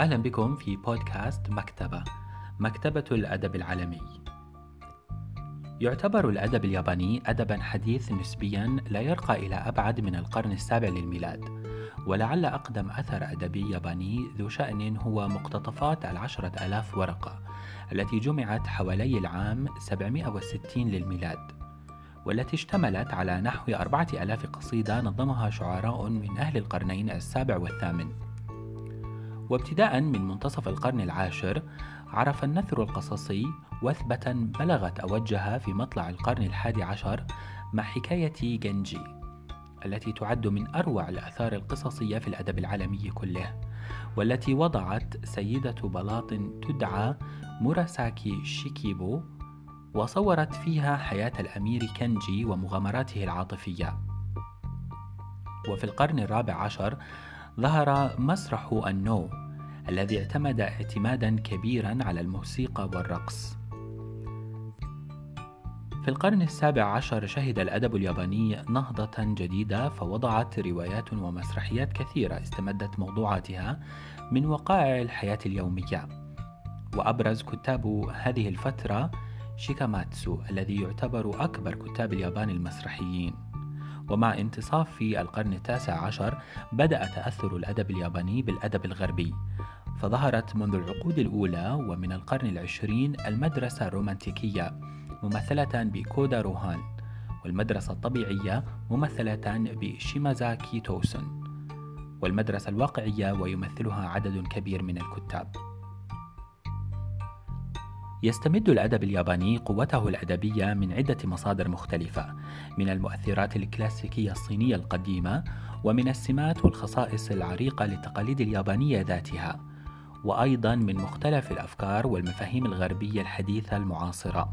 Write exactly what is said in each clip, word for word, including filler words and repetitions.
أهلا بكم في بودكاست مكتبة مكتبة الأدب العالمي. يعتبر الأدب الياباني أدبا حديث نسبيا لا يرقى إلى أبعد من القرن السابع للميلاد، ولعل أقدم أثر أدبي ياباني ذو شأن هو مقتطفات العشرة آلاف ورقة التي جمعت حوالي العام سبعمائة وستين للميلاد، والتي اشتملت على نحو أربعة آلاف قصيدة نظمها شعراء من أهل القرنين السابع والثامن. وابتداء من منتصف القرن العاشر عرف النثر القصصي وثبة بلغت أوجها في مطلع القرن الحادي عشر مع حكاية جنجي التي تعد من أروع الآثار القصصية في الأدب العالمي كله، والتي وضعت سيدة بلاط تدعى موراساكي شيكيبو وصورت فيها حياة الأمير كنجي ومغامراته العاطفية. وفي القرن الرابع عشر ظهر مسرح النو الذي اعتمد اعتمادا كبيرا على الموسيقى والرقص. في القرن السابع عشر شهد الأدب الياباني نهضة جديدة، فوضعت روايات ومسرحيات كثيرة استمدت موضوعاتها من وقائع الحياة اليومية، وأبرز كتاب هذه الفترة شيكاماتسو الذي يعتبر أكبر كتاب اليابان المسرحيين. ومع انتصاف في القرن التاسع عشر بدأ تأثر الأدب الياباني بالأدب الغربي، فظهرت منذ العقود الأولى ومن القرن العشرين المدرسة الرومانتيكية ممثلة بكودا روهان، والمدرسة الطبيعية ممثلة بشيمازاكي توسن، والمدرسة الواقعية ويمثلها عدد كبير من الكتاب. يستمد الأدب الياباني قوته الأدبية من عدة مصادر مختلفة، من المؤثرات الكلاسيكية الصينية القديمة، ومن السمات والخصائص العريقة للتقاليد اليابانية ذاتها، وأيضا من مختلف الأفكار والمفاهيم الغربية الحديثة المعاصرة.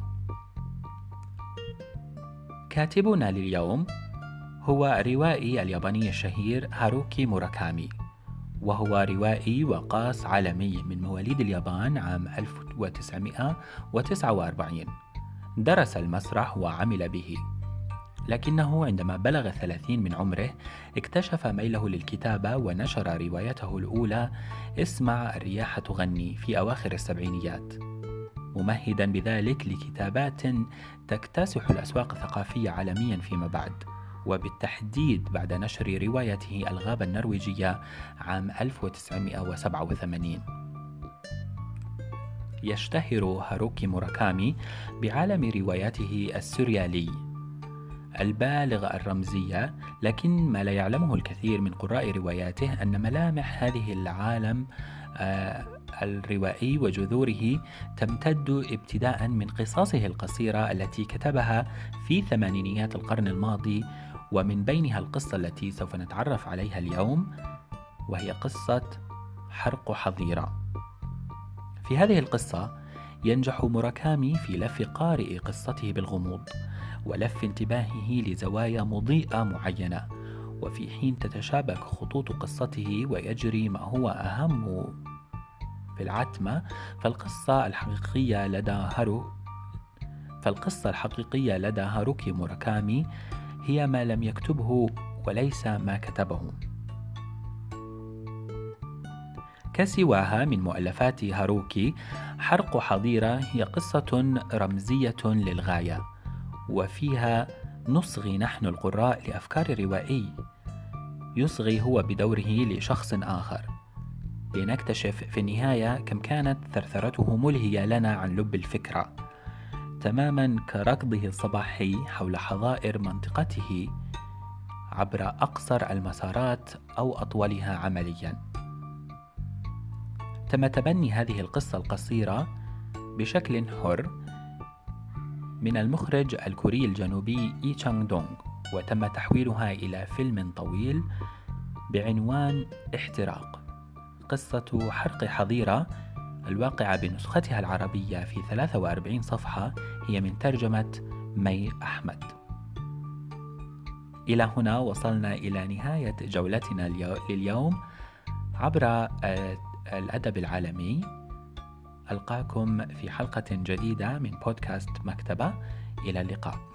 كاتبنا لليوم هو روائي الياباني الشهير هاروكي موراكامي، وهو روائي وقاص عالمي من مواليد اليابان عام ألف وتسعمائة وتسعة وأربعين. درس المسرح وعمل به، لكنه عندما بلغ الثلاثين من عمره اكتشف ميله للكتابة ونشر روايته الأولى اسمع الرياح تغني في أواخر السبعينيات، ممهدا بذلك لكتابات تكتسح الأسواق الثقافية عالميا فيما بعد، وبالتحديد بعد نشر روايته الغابة النرويجية عام ألف وتسعمائة وسبعة وثمانين. يشتهر هاروكي موراكامي بعالم رواياته السوريالي البالغ الرمزية، لكن ما لا يعلمه الكثير من قراء رواياته أن ملامح هذه العالم الروائي وجذوره تمتد ابتداء من قصصه القصيرة التي كتبها في ثمانينيات القرن الماضي، ومن بينها القصة التي سوف نتعرف عليها اليوم، وهي قصة حرق حظيرة. في هذه القصة ينجح موراكامي في لف قارئ قصته بالغموض ولف انتباهه لزوايا مضيئة معينة، وفي حين تتشابك خطوط قصته ويجري ما هو أهم في العتمة، فالقصة الحقيقية لدى هارو فالقصة الحقيقية لدى هاروكي موراكامي هي ما لم يكتبه وليس ما كتبه. كسواها من مؤلفات هاروكي، حرق حظيرة هي قصة رمزية للغاية وفيها نصغي نحن القراء لأفكار روائي يصغي هو بدوره لشخص آخر، لنكتشف في النهاية كم كانت ثرثرته ملهية لنا عن لب الفكرة، تماما كركضه الصباحي حول حظائر منطقته عبر أقصر المسارات أو أطولها عمليا. تم تبني هذه القصة القصيرة بشكل حر من المخرج الكوري الجنوبي إي تشانغ دونغ، وتم تحويلها إلى فيلم طويل بعنوان احتراق، قصة حرق حظيرة الواقعة بنسختها العربية في ثلاث وأربعين صفحة، هي من ترجمة مي أحمد. إلى هنا وصلنا إلى نهاية جولتنا لليوم عبر الأدب العالمي. ألقاكم في حلقة جديدة من بودكاست مكتبة، إلى اللقاء.